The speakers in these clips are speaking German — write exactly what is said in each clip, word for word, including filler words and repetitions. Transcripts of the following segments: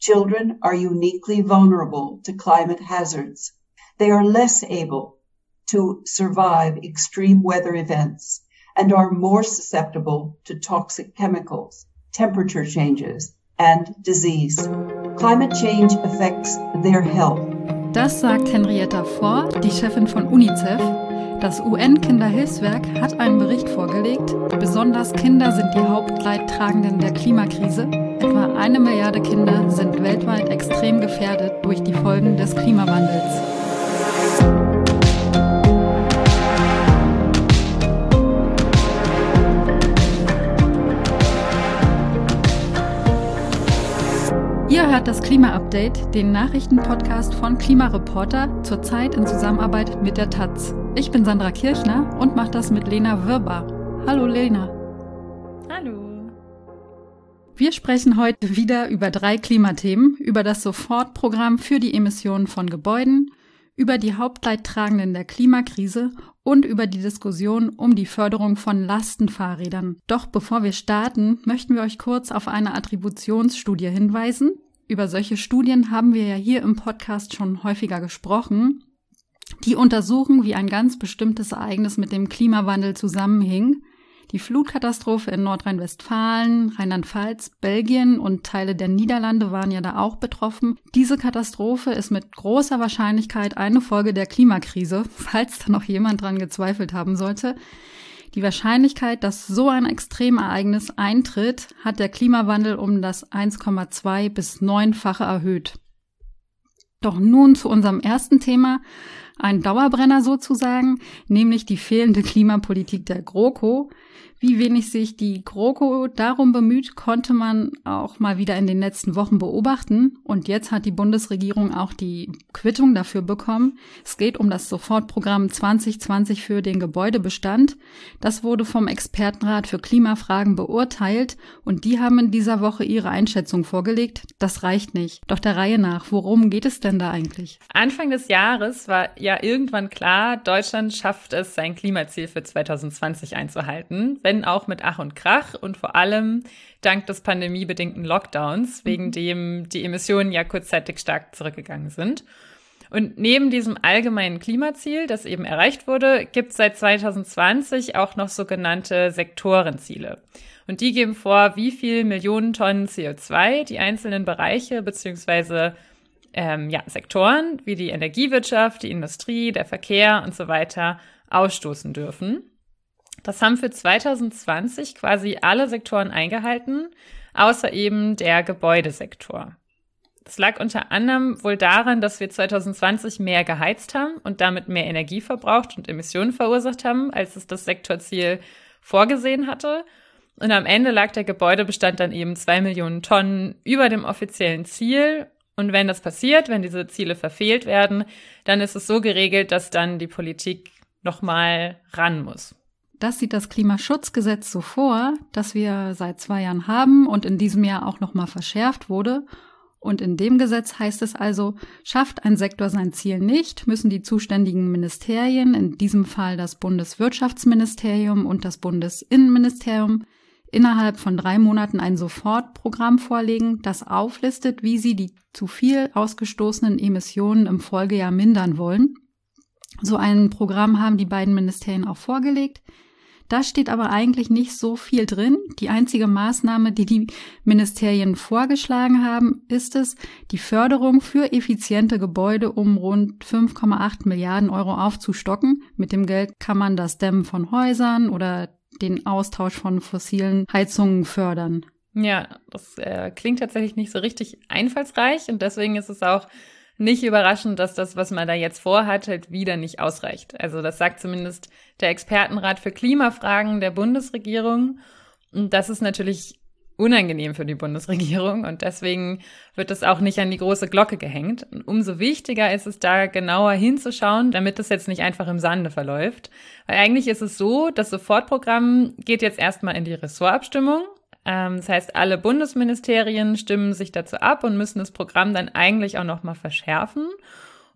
Children are uniquely vulnerable to climate hazards. They are less able to survive extreme weather events and are more susceptible to toxic chemicals, temperature changes, and disease. Climate change affects their health. Das sagt Henrietta Ford, die Chefin von UNICEF. Das U N-Kinderhilfswerk hat einen Bericht vorgelegt. Besonders Kinder sind die Hauptleidtragenden der Klimakrise. Etwa eine Milliarde Kinder sind weltweit extrem gefährdet durch die Folgen des Klimawandels. Ihr hört das Klima-Update, den Nachrichtenpodcast von Klimareporter, zurzeit in Zusammenarbeit mit der Taz. Ich bin Sandra Kirchner und mache das mit Lena Wrba. Hallo Lena. Hallo. Wir sprechen heute wieder über drei Klimathemen, über das Sofortprogramm für die Emissionen von Gebäuden, über die Hauptleidtragenden der Klimakrise und über die Diskussion um die Förderung von Lastenfahrrädern. Doch bevor wir starten, möchten wir euch kurz auf eine Attributionsstudie hinweisen. Über solche Studien haben wir ja hier im Podcast schon häufiger gesprochen. Die untersuchen, wie ein ganz bestimmtes Ereignis mit dem Klimawandel zusammenhing. Die Flutkatastrophe in Nordrhein-Westfalen, Rheinland-Pfalz, Belgien und Teile der Niederlande waren ja da auch betroffen. Diese Katastrophe ist mit großer Wahrscheinlichkeit eine Folge der Klimakrise, falls da noch jemand dran gezweifelt haben sollte. Die Wahrscheinlichkeit, dass so ein Extremereignis eintritt, hat der Klimawandel um das eins Komma zwei bis neunfache erhöht. Doch nun zu unserem ersten Thema, ein Dauerbrenner sozusagen, nämlich die fehlende Klimapolitik der GroKo. Wie wenig sich die GroKo darum bemüht, konnte man auch mal wieder in den letzten Wochen beobachten. Und jetzt hat die Bundesregierung auch die Quittung dafür bekommen. Es geht um das Sofortprogramm zwanzig zwanzig für den Gebäudebestand. Das wurde vom Expertenrat für Klimafragen beurteilt und die haben in dieser Woche ihre Einschätzung vorgelegt. Das reicht nicht. Doch der Reihe nach, worum geht es denn da eigentlich? Anfang des Jahres war ja irgendwann klar, Deutschland schafft es, sein Klimaziel für zweitausendzwanzig einzuhalten, wenn auch mit Ach und Krach und vor allem dank des pandemiebedingten Lockdowns, wegen dem die Emissionen ja kurzzeitig stark zurückgegangen sind. Und neben diesem allgemeinen Klimaziel, das eben erreicht wurde, gibt es seit zweitausendzwanzig auch noch sogenannte Sektorenziele. Und die geben vor, wie viel Millionen Tonnen C O zwei die einzelnen Bereiche bzw. Ähm, ja, Sektoren wie die Energiewirtschaft, die Industrie, der Verkehr und so weiter ausstoßen dürfen. Das haben für zweitausendzwanzig quasi alle Sektoren eingehalten, außer eben der Gebäudesektor. Das lag unter anderem wohl daran, dass wir zweitausendzwanzig mehr geheizt haben und damit mehr Energie verbraucht und Emissionen verursacht haben, als es das Sektorziel vorgesehen hatte. Und am Ende lag der Gebäudebestand dann eben zwei Millionen Tonnen über dem offiziellen Ziel. Und wenn das passiert, wenn diese Ziele verfehlt werden, dann ist es so geregelt, dass dann die Politik nochmal ran muss. Das sieht das Klimaschutzgesetz so vor, das wir seit zwei Jahren haben und in diesem Jahr auch nochmal verschärft wurde. Und in dem Gesetz heißt es also, schafft ein Sektor sein Ziel nicht, müssen die zuständigen Ministerien, in diesem Fall das Bundeswirtschaftsministerium und das Bundesinnenministerium, innerhalb von drei Monaten ein Sofortprogramm vorlegen, das auflistet, wie sie die zu viel ausgestoßenen Emissionen im Folgejahr mindern wollen. So ein Programm haben die beiden Ministerien auch vorgelegt. Da steht aber eigentlich nicht so viel drin. Die einzige Maßnahme, die die Ministerien vorgeschlagen haben, ist es, die Förderung für effiziente Gebäude um rund fünf Komma acht Milliarden Euro aufzustocken. Mit dem Geld kann man das Dämmen von Häusern oder den Austausch von fossilen Heizungen fördern. Ja, das äh, klingt tatsächlich nicht so richtig einfallsreich und deswegen ist es auch nicht überraschend, dass das, was man da jetzt vorhat, halt wieder nicht ausreicht. Also das sagt zumindest der Expertenrat für Klimafragen der Bundesregierung. Und das ist natürlich unangenehm für die Bundesregierung und deswegen wird das auch nicht an die große Glocke gehängt. Und umso wichtiger ist es, da genauer hinzuschauen, damit das jetzt nicht einfach im Sande verläuft. Weil eigentlich ist es so, das Sofortprogramm geht jetzt erstmal in die Ressortabstimmung. Das heißt, alle Bundesministerien stimmen sich dazu ab und müssen das Programm dann eigentlich auch nochmal verschärfen.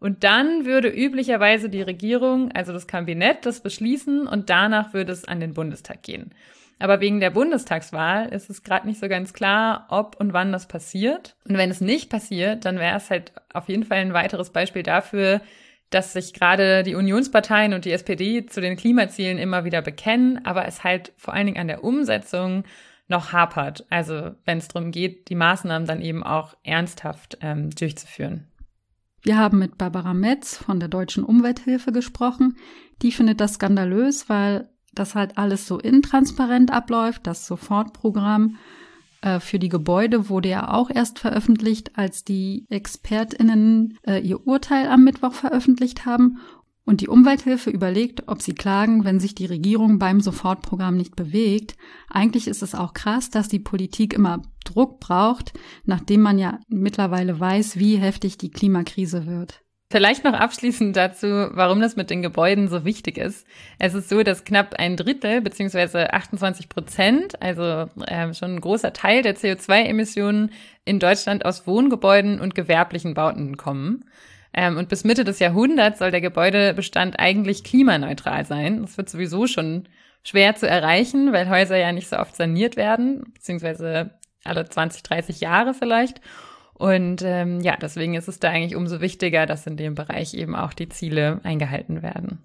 Und dann würde üblicherweise die Regierung, also das Kabinett, das beschließen und danach würde es an den Bundestag gehen. Aber wegen der Bundestagswahl ist es gerade nicht so ganz klar, ob und wann das passiert. Und wenn es nicht passiert, dann wäre es halt auf jeden Fall ein weiteres Beispiel dafür, dass sich gerade die Unionsparteien und die S P D zu den Klimazielen immer wieder bekennen, aber es halt vor allen Dingen an der Umsetzung noch hapert. Also wenn es darum geht, die Maßnahmen dann eben auch ernsthaft ähm, durchzuführen. Wir haben mit Barbara Metz von der Deutschen Umwelthilfe gesprochen. Die findet das skandalös, weil das halt alles so intransparent abläuft. Das Sofortprogramm äh, für die Gebäude wurde ja auch erst veröffentlicht, als die ExpertInnen äh, ihr Urteil am Mittwoch veröffentlicht haben. Und die Umwelthilfe überlegt, ob sie klagen, wenn sich die Regierung beim Sofortprogramm nicht bewegt. Eigentlich ist es auch krass, dass die Politik immer Druck braucht, nachdem man ja mittlerweile weiß, wie heftig die Klimakrise wird. Vielleicht noch abschließend dazu, warum das mit den Gebäuden so wichtig ist. Es ist so, dass knapp ein Drittel bzw. achtundzwanzig Prozent, also äh, schon ein großer Teil der C O zwei Emissionen in Deutschland aus Wohngebäuden und gewerblichen Bauten kommen. Ähm, und bis Mitte des Jahrhunderts soll der Gebäudebestand eigentlich klimaneutral sein. Das wird sowieso schon schwer zu erreichen, weil Häuser ja nicht so oft saniert werden, beziehungsweise alle zwanzig, dreißig Jahre vielleicht. Und ähm, ja, deswegen ist es da eigentlich umso wichtiger, dass in dem Bereich eben auch die Ziele eingehalten werden.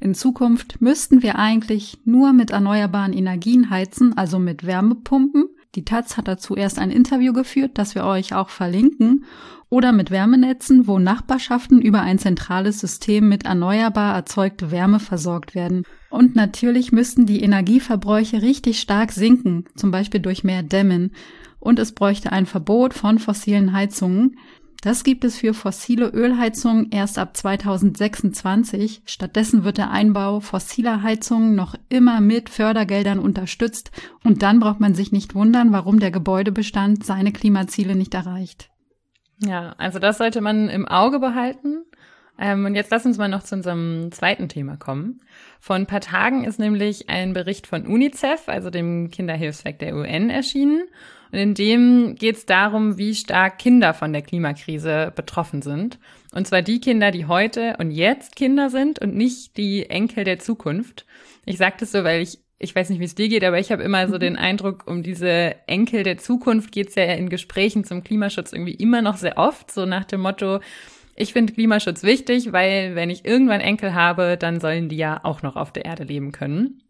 In Zukunft müssten wir eigentlich nur mit erneuerbaren Energien heizen, also mit Wärmepumpen. Die Taz hat dazu erst ein Interview geführt, das wir euch auch verlinken, oder mit Wärmenetzen, wo Nachbarschaften über ein zentrales System mit erneuerbar erzeugter Wärme versorgt werden. Und natürlich müssten die Energieverbräuche richtig stark sinken, zum Beispiel durch mehr Dämmen. Und es bräuchte ein Verbot von fossilen Heizungen. Das gibt es für fossile Ölheizungen erst ab zweitausendsechsundzwanzig. Stattdessen wird der Einbau fossiler Heizungen noch immer mit Fördergeldern unterstützt. Und dann braucht man sich nicht wundern, warum der Gebäudebestand seine Klimaziele nicht erreicht. Ja, also das sollte man im Auge behalten. Ähm, und jetzt lass uns mal noch zu unserem zweiten Thema kommen. Vor ein paar Tagen ist nämlich ein Bericht von UNICEF, also dem Kinderhilfswerk der U N, erschienen. Und in dem geht es darum, wie stark Kinder von der Klimakrise betroffen sind. Und zwar die Kinder, die heute und jetzt Kinder sind und nicht die Enkel der Zukunft. Ich sage das so, weil ich, ich weiß nicht, wie es dir geht, aber ich habe immer so den Eindruck, um diese Enkel der Zukunft geht es ja in Gesprächen zum Klimaschutz irgendwie immer noch sehr oft. So nach dem Motto, ich finde Klimaschutz wichtig, weil wenn ich irgendwann Enkel habe, dann sollen die ja auch noch auf der Erde leben können.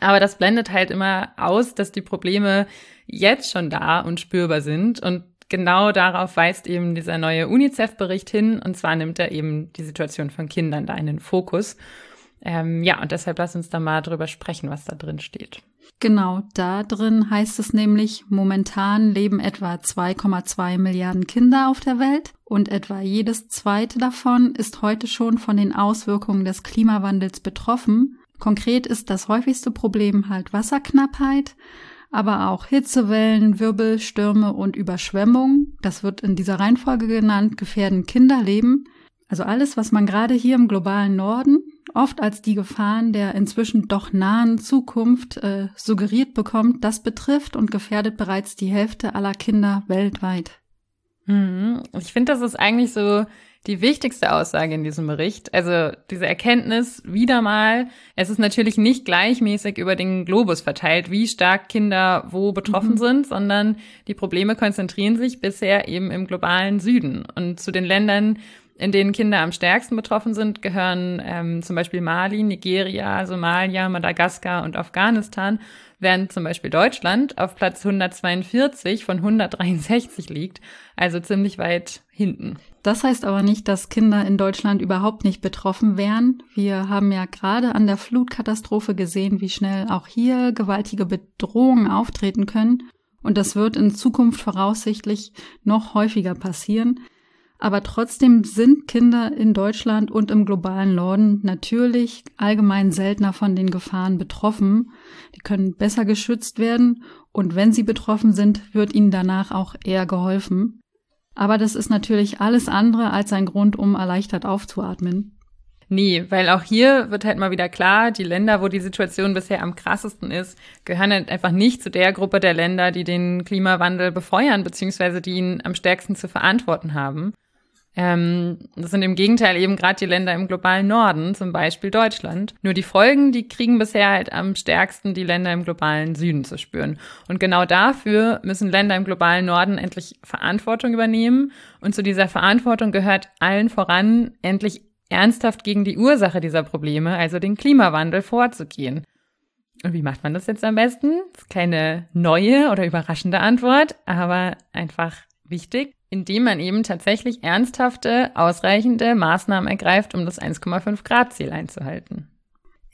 Aber das blendet halt immer aus, dass die Probleme jetzt schon da und spürbar sind. Und genau darauf weist eben dieser neue UNICEF-Bericht hin. Und zwar nimmt er eben die Situation von Kindern da in den Fokus. Ähm, ja, und deshalb lass uns da mal drüber sprechen, was da drin steht. Genau, da drin heißt es nämlich, momentan leben etwa zwei Komma zwei Milliarden Kinder auf der Welt und etwa jedes zweite davon ist heute schon von den Auswirkungen des Klimawandels betroffen. Konkret ist das häufigste Problem halt Wasserknappheit, aber auch Hitzewellen, Wirbel, Stürme und Überschwemmungen. Das wird in dieser Reihenfolge genannt, gefährden Kinderleben. Also alles, was man gerade hier im globalen Norden oft als die Gefahren der inzwischen doch nahen Zukunft äh, suggeriert bekommt, das betrifft und gefährdet bereits die Hälfte aller Kinder weltweit. Mhm. Ich finde, das ist eigentlich so die wichtigste Aussage in diesem Bericht, also diese Erkenntnis, wieder mal, es ist natürlich nicht gleichmäßig über den Globus verteilt, wie stark Kinder wo betroffen mhm. sind, sondern die Probleme konzentrieren sich bisher eben im globalen Süden. Und zu den Ländern, in denen Kinder am stärksten betroffen sind, gehören ähm, zum Beispiel Mali, Nigeria, Somalia, Madagaskar und Afghanistan, während zum Beispiel Deutschland auf Platz hundertzweiundvierzig von hundertdreiundsechzig liegt, also ziemlich weit hinten. Das heißt aber nicht, dass Kinder in Deutschland überhaupt nicht betroffen wären. Wir haben ja gerade an der Flutkatastrophe gesehen, wie schnell auch hier gewaltige Bedrohungen auftreten können. Und das wird in Zukunft voraussichtlich noch häufiger passieren. Aber trotzdem sind Kinder in Deutschland und im globalen Norden natürlich allgemein seltener von den Gefahren betroffen. Die können besser geschützt werden und wenn sie betroffen sind, wird ihnen danach auch eher geholfen. Aber das ist natürlich alles andere als ein Grund, um erleichtert aufzuatmen. Nee, weil auch hier wird halt mal wieder klar, die Länder, wo die Situation bisher am krassesten ist, gehören halt einfach nicht zu der Gruppe der Länder, die den Klimawandel befeuern, beziehungsweise die ihn am stärksten zu verantworten haben. Ähm, das sind im Gegenteil eben gerade die Länder im globalen Norden, zum Beispiel Deutschland. Nur die Folgen, die kriegen bisher halt am stärksten die Länder im globalen Süden zu spüren. Und genau dafür müssen Länder im globalen Norden endlich Verantwortung übernehmen. Und zu dieser Verantwortung gehört allen voran, endlich ernsthaft gegen die Ursache dieser Probleme, also den Klimawandel, vorzugehen. Und wie macht man das jetzt am besten? Das ist keine neue oder überraschende Antwort, aber einfach wichtig, indem man eben tatsächlich ernsthafte, ausreichende Maßnahmen ergreift, um das eins Komma fünf Grad Ziel einzuhalten.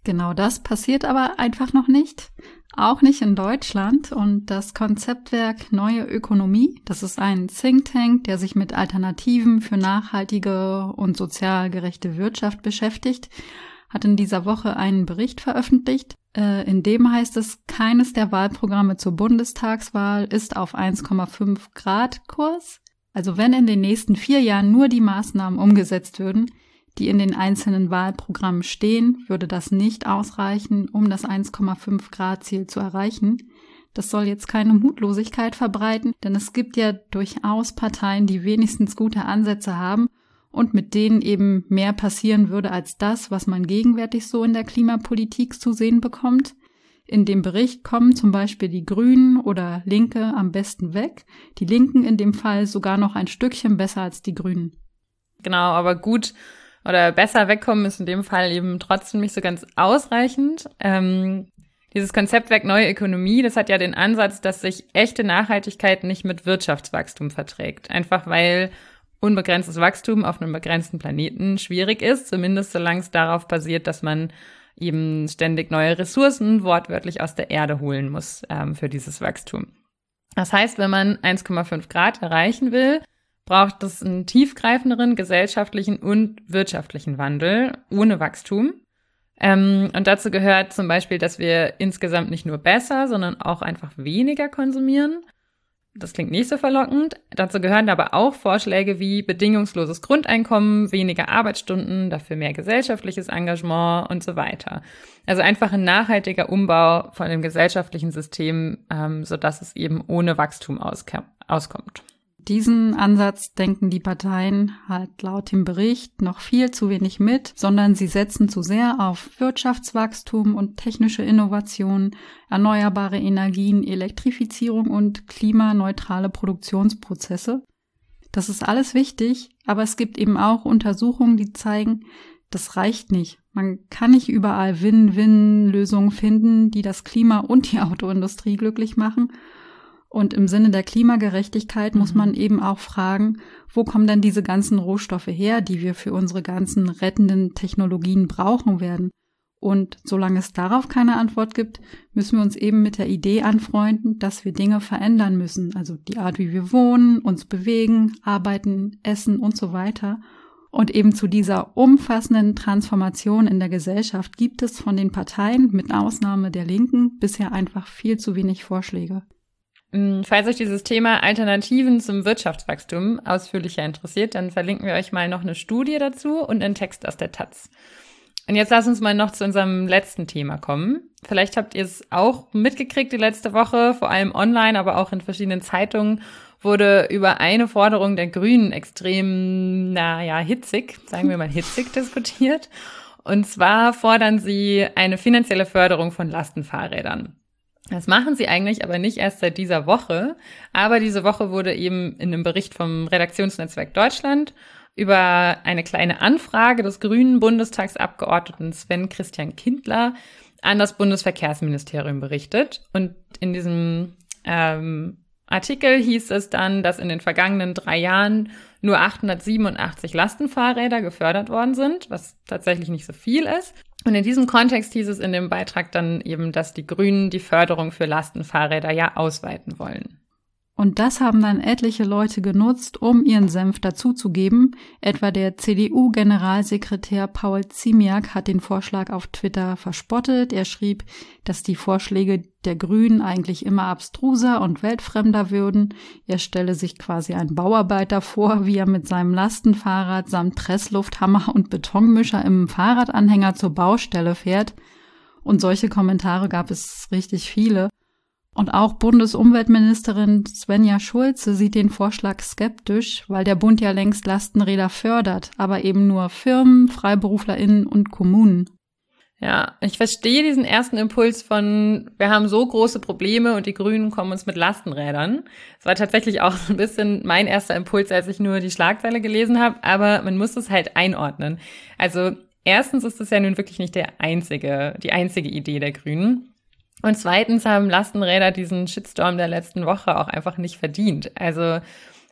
Genau das passiert aber einfach noch nicht, auch nicht in Deutschland. Und das Konzeptwerk Neue Ökonomie, das ist ein Think Tank, der sich mit Alternativen für nachhaltige und sozial gerechte Wirtschaft beschäftigt, hat in dieser Woche einen Bericht veröffentlicht. In dem heißt es, keines der Wahlprogramme zur Bundestagswahl ist auf eins Komma fünf Grad Kurs. Also wenn in den nächsten vier Jahren nur die Maßnahmen umgesetzt würden, die in den einzelnen Wahlprogrammen stehen, würde das nicht ausreichen, um das eins Komma fünf Grad Ziel zu erreichen. Das soll jetzt keine Mutlosigkeit verbreiten, denn es gibt ja durchaus Parteien, die wenigstens gute Ansätze haben und mit denen eben mehr passieren würde als das, was man gegenwärtig so in der Klimapolitik zu sehen bekommt. In dem Bericht kommen zum Beispiel die Grünen oder Linke am besten weg. Die Linken in dem Fall sogar noch ein Stückchen besser als die Grünen. Genau, aber gut oder besser wegkommen ist in dem Fall eben trotzdem nicht so ganz ausreichend. Ähm, dieses Konzeptwerk Neue Ökonomie, das hat ja den Ansatz, dass sich echte Nachhaltigkeit nicht mit Wirtschaftswachstum verträgt. Einfach weil unbegrenztes Wachstum auf einem begrenzten Planeten schwierig ist, zumindest solange es darauf basiert, dass man eben ständig neue Ressourcen wortwörtlich aus der Erde holen muss ähm, für dieses Wachstum. Das heißt, wenn man eins Komma fünf Grad erreichen will, braucht es einen tiefgreifenderen gesellschaftlichen und wirtschaftlichen Wandel ohne Wachstum. Ähm, und dazu gehört zum Beispiel, dass wir insgesamt nicht nur besser, sondern auch einfach weniger konsumieren. Das klingt nicht so verlockend. Dazu gehören aber auch Vorschläge wie bedingungsloses Grundeinkommen, weniger Arbeitsstunden, dafür mehr gesellschaftliches Engagement und so weiter. Also einfach ein nachhaltiger Umbau von dem gesellschaftlichen System, ähm, sodass es eben ohne Wachstum auska- auskommt. Diesen Ansatz denken die Parteien halt laut dem Bericht noch viel zu wenig mit, sondern sie setzen zu sehr auf Wirtschaftswachstum und technische Innovationen, erneuerbare Energien, Elektrifizierung und klimaneutrale Produktionsprozesse. Das ist alles wichtig, aber es gibt eben auch Untersuchungen, die zeigen, das reicht nicht. Man kann nicht überall Win-Win-Lösungen finden, die das Klima und die Autoindustrie glücklich machen. Und im Sinne der Klimagerechtigkeit muss man eben auch fragen, wo kommen denn diese ganzen Rohstoffe her, die wir für unsere ganzen rettenden Technologien brauchen werden? Und solange es darauf keine Antwort gibt, müssen wir uns eben mit der Idee anfreunden, dass wir Dinge verändern müssen. Also die Art, wie wir wohnen, uns bewegen, arbeiten, essen und so weiter. Und eben zu dieser umfassenden Transformation in der Gesellschaft gibt es von den Parteien, mit Ausnahme der Linken, bisher einfach viel zu wenig Vorschläge. Falls euch dieses Thema Alternativen zum Wirtschaftswachstum ausführlicher interessiert, dann verlinken wir euch mal noch eine Studie dazu und einen Text aus der Taz. Und jetzt lass uns mal noch zu unserem letzten Thema kommen. Vielleicht habt ihr es auch mitgekriegt die letzte Woche, vor allem online, aber auch in verschiedenen Zeitungen wurde über eine Forderung der Grünen extrem, naja, hitzig, sagen wir mal hitzig diskutiert. Und zwar fordern sie eine finanzielle Förderung von Lastenfahrrädern. Das machen sie eigentlich aber nicht erst seit dieser Woche, aber diese Woche wurde eben in einem Bericht vom Redaktionsnetzwerk Deutschland über eine kleine Anfrage des grünen Bundestagsabgeordneten Sven Christian Kindler an das Bundesverkehrsministerium berichtet. Und in diesem ähm, Artikel hieß es dann, dass in den vergangenen drei Jahren nur achthundertsiebenundachtzig Lastenfahrräder gefördert worden sind, was tatsächlich nicht so viel ist. Und in diesem Kontext hieß es in dem Beitrag dann eben, dass die Grünen die Förderung für Lastenfahrräder ja ausweiten wollen. Und das haben dann etliche Leute genutzt, um ihren Senf dazuzugeben. Etwa der C D U-Generalsekretär Paul Ziemiak hat den Vorschlag auf Twitter verspottet. Er schrieb, dass die Vorschläge der Grünen eigentlich immer abstruser und weltfremder würden. Er stelle sich quasi einen Bauarbeiter vor, wie er mit seinem Lastenfahrrad samt Presslufthammer und Betonmischer im Fahrradanhänger zur Baustelle fährt. Und solche Kommentare gab es richtig viele. Und auch Bundesumweltministerin Svenja Schulze sieht den Vorschlag skeptisch, weil der Bund ja längst Lastenräder fördert, aber eben nur Firmen, FreiberuflerInnen und Kommunen. Ja, ich verstehe diesen ersten Impuls von, wir haben so große Probleme und die Grünen kommen uns mit Lastenrädern. Das war tatsächlich auch so ein bisschen mein erster Impuls, als ich nur die Schlagzeile gelesen habe, aber man muss es halt einordnen. Also erstens ist es ja nun wirklich nicht der einzige, die einzige Idee der Grünen. Und zweitens haben Lastenräder diesen Shitstorm der letzten Woche auch einfach nicht verdient. Also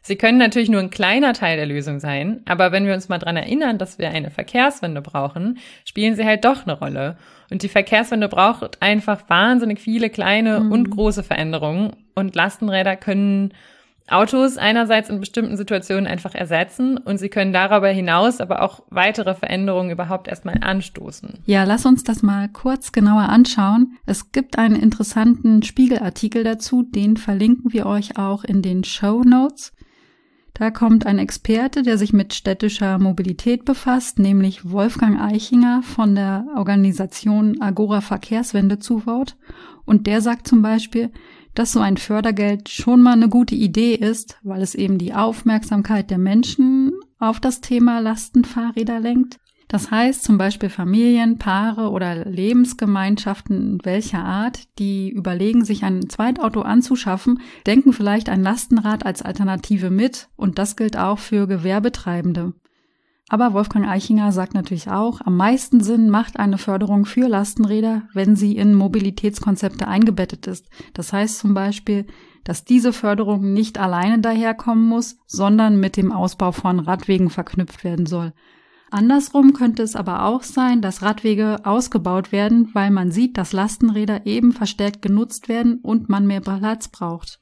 sie können natürlich nur ein kleiner Teil der Lösung sein, aber wenn wir uns mal dran erinnern, dass wir eine Verkehrswende brauchen, spielen sie halt doch eine Rolle. Und die Verkehrswende braucht einfach wahnsinnig viele kleine mhm. und große Veränderungen. Und Lastenräder können Autos einerseits in bestimmten Situationen einfach ersetzen und sie können darüber hinaus aber auch weitere Veränderungen überhaupt erstmal anstoßen. Ja, lass uns das mal kurz genauer anschauen. Es gibt einen interessanten Spiegelartikel dazu, den verlinken wir euch auch in den Shownotes. Da kommt ein Experte, der sich mit städtischer Mobilität befasst, nämlich Wolfgang Eichinger von der Organisation Agora Verkehrswende zu Wort. Und der sagt zum Beispiel, dass so ein Fördergeld schon mal eine gute Idee ist, weil es eben die Aufmerksamkeit der Menschen auf das Thema Lastenfahrräder lenkt. Das heißt zum Beispiel Familien, Paare oder Lebensgemeinschaften welcher Art, die überlegen, sich ein Zweitauto anzuschaffen, denken vielleicht ein Lastenrad als Alternative mit und das gilt auch für Gewerbetreibende. Aber Wolfgang Eichinger sagt natürlich auch, am meisten Sinn macht eine Förderung für Lastenräder, wenn sie in Mobilitätskonzepte eingebettet ist. Das heißt zum Beispiel, dass diese Förderung nicht alleine daherkommen muss, sondern mit dem Ausbau von Radwegen verknüpft werden soll. Andersrum könnte es aber auch sein, dass Radwege ausgebaut werden, weil man sieht, dass Lastenräder eben verstärkt genutzt werden und man mehr Platz braucht.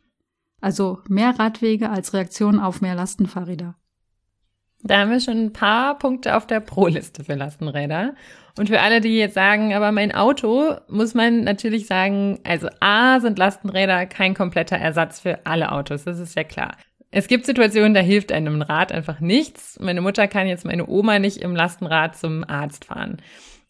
Also mehr Radwege als Reaktion auf mehr Lastenfahrräder. Da haben wir schon ein paar Punkte auf der Pro-Liste für Lastenräder. Und für alle, die jetzt sagen, aber mein Auto, muss man natürlich sagen, also A, sind Lastenräder kein kompletter Ersatz für alle Autos, das ist ja klar. Es gibt Situationen, da hilft einem ein Rad einfach nichts. Meine Mutter kann jetzt meine Oma nicht im Lastenrad zum Arzt fahren.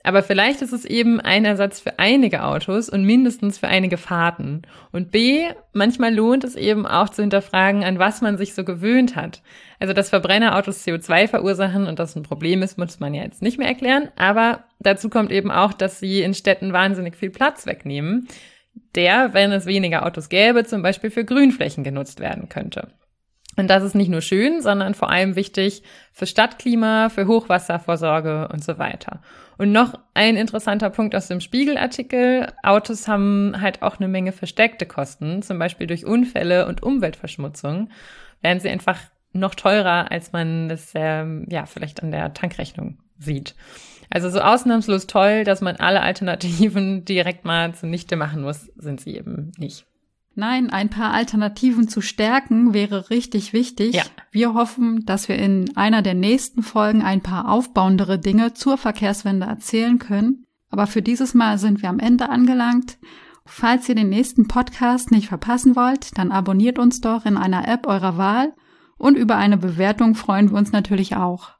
Aber vielleicht ist es eben ein Ersatz für einige Autos und mindestens für einige Fahrten. Und B, manchmal lohnt es eben auch zu hinterfragen, an was man sich so gewöhnt hat. Also, dass Verbrennerautos C O zwei verursachen und das ein Problem ist, muss man ja jetzt nicht mehr erklären. Aber dazu kommt eben auch, dass sie in Städten wahnsinnig viel Platz wegnehmen, der, wenn es weniger Autos gäbe, zum Beispiel für Grünflächen genutzt werden könnte. Und das ist nicht nur schön, sondern vor allem wichtig für Stadtklima, für Hochwasservorsorge und so weiter. Und noch ein interessanter Punkt aus dem Spiegelartikel. Autos haben halt auch eine Menge versteckte Kosten, zum Beispiel durch Unfälle und Umweltverschmutzung, werden sie einfach noch teurer, als man das ähm, ja vielleicht an der Tankrechnung sieht. Also so ausnahmslos toll, dass man alle Alternativen direkt mal zunichte machen muss, sind sie eben nicht. Nein, ein paar Alternativen zu stärken wäre richtig wichtig. Ja. Wir hoffen, dass wir in einer der nächsten Folgen ein paar aufbauendere Dinge zur Verkehrswende erzählen können. Aber für dieses Mal sind wir am Ende angelangt. Falls ihr den nächsten Podcast nicht verpassen wollt, dann abonniert uns doch in einer App eurer Wahl und über eine Bewertung freuen wir uns natürlich auch.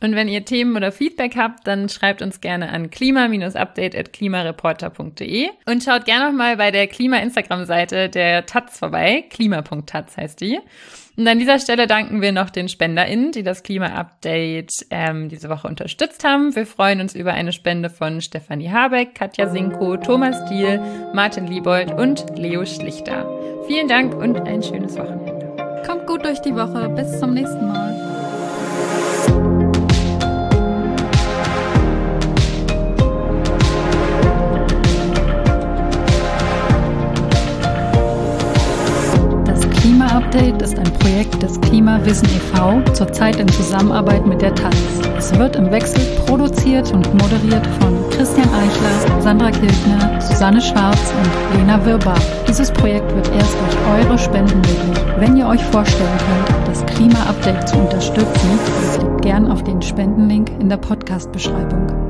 Und wenn ihr Themen oder Feedback habt, dann schreibt uns gerne an klima update at klimareporter punkt de und schaut gerne nochmal bei der Klima-Instagram-Seite der Taz vorbei, klima punkt taz heißt die. Und an dieser Stelle danken wir noch den SpenderInnen, die das Klima-Update ähm, diese Woche unterstützt haben. Wir freuen uns über eine Spende von Stefanie Habeck, Katja Sinko, Thomas Diel, Martin Liebold und Leo Schlichter. Vielen Dank und ein schönes Wochenende. Kommt gut durch die Woche, bis zum nächsten Mal. Update ist ein Projekt des Klimawissen e V, zurzeit in Zusammenarbeit mit der Taz. Es wird im Wechsel produziert und moderiert von Christian Eichler, Sandra Kirchner, Susanne Schwarz und Lena Wrba. Dieses Projekt wird erst durch eure Spenden möglich. Wenn ihr euch vorstellen könnt, das Klima-Update zu unterstützen, klickt gern auf den Spendenlink in der Podcast-Beschreibung.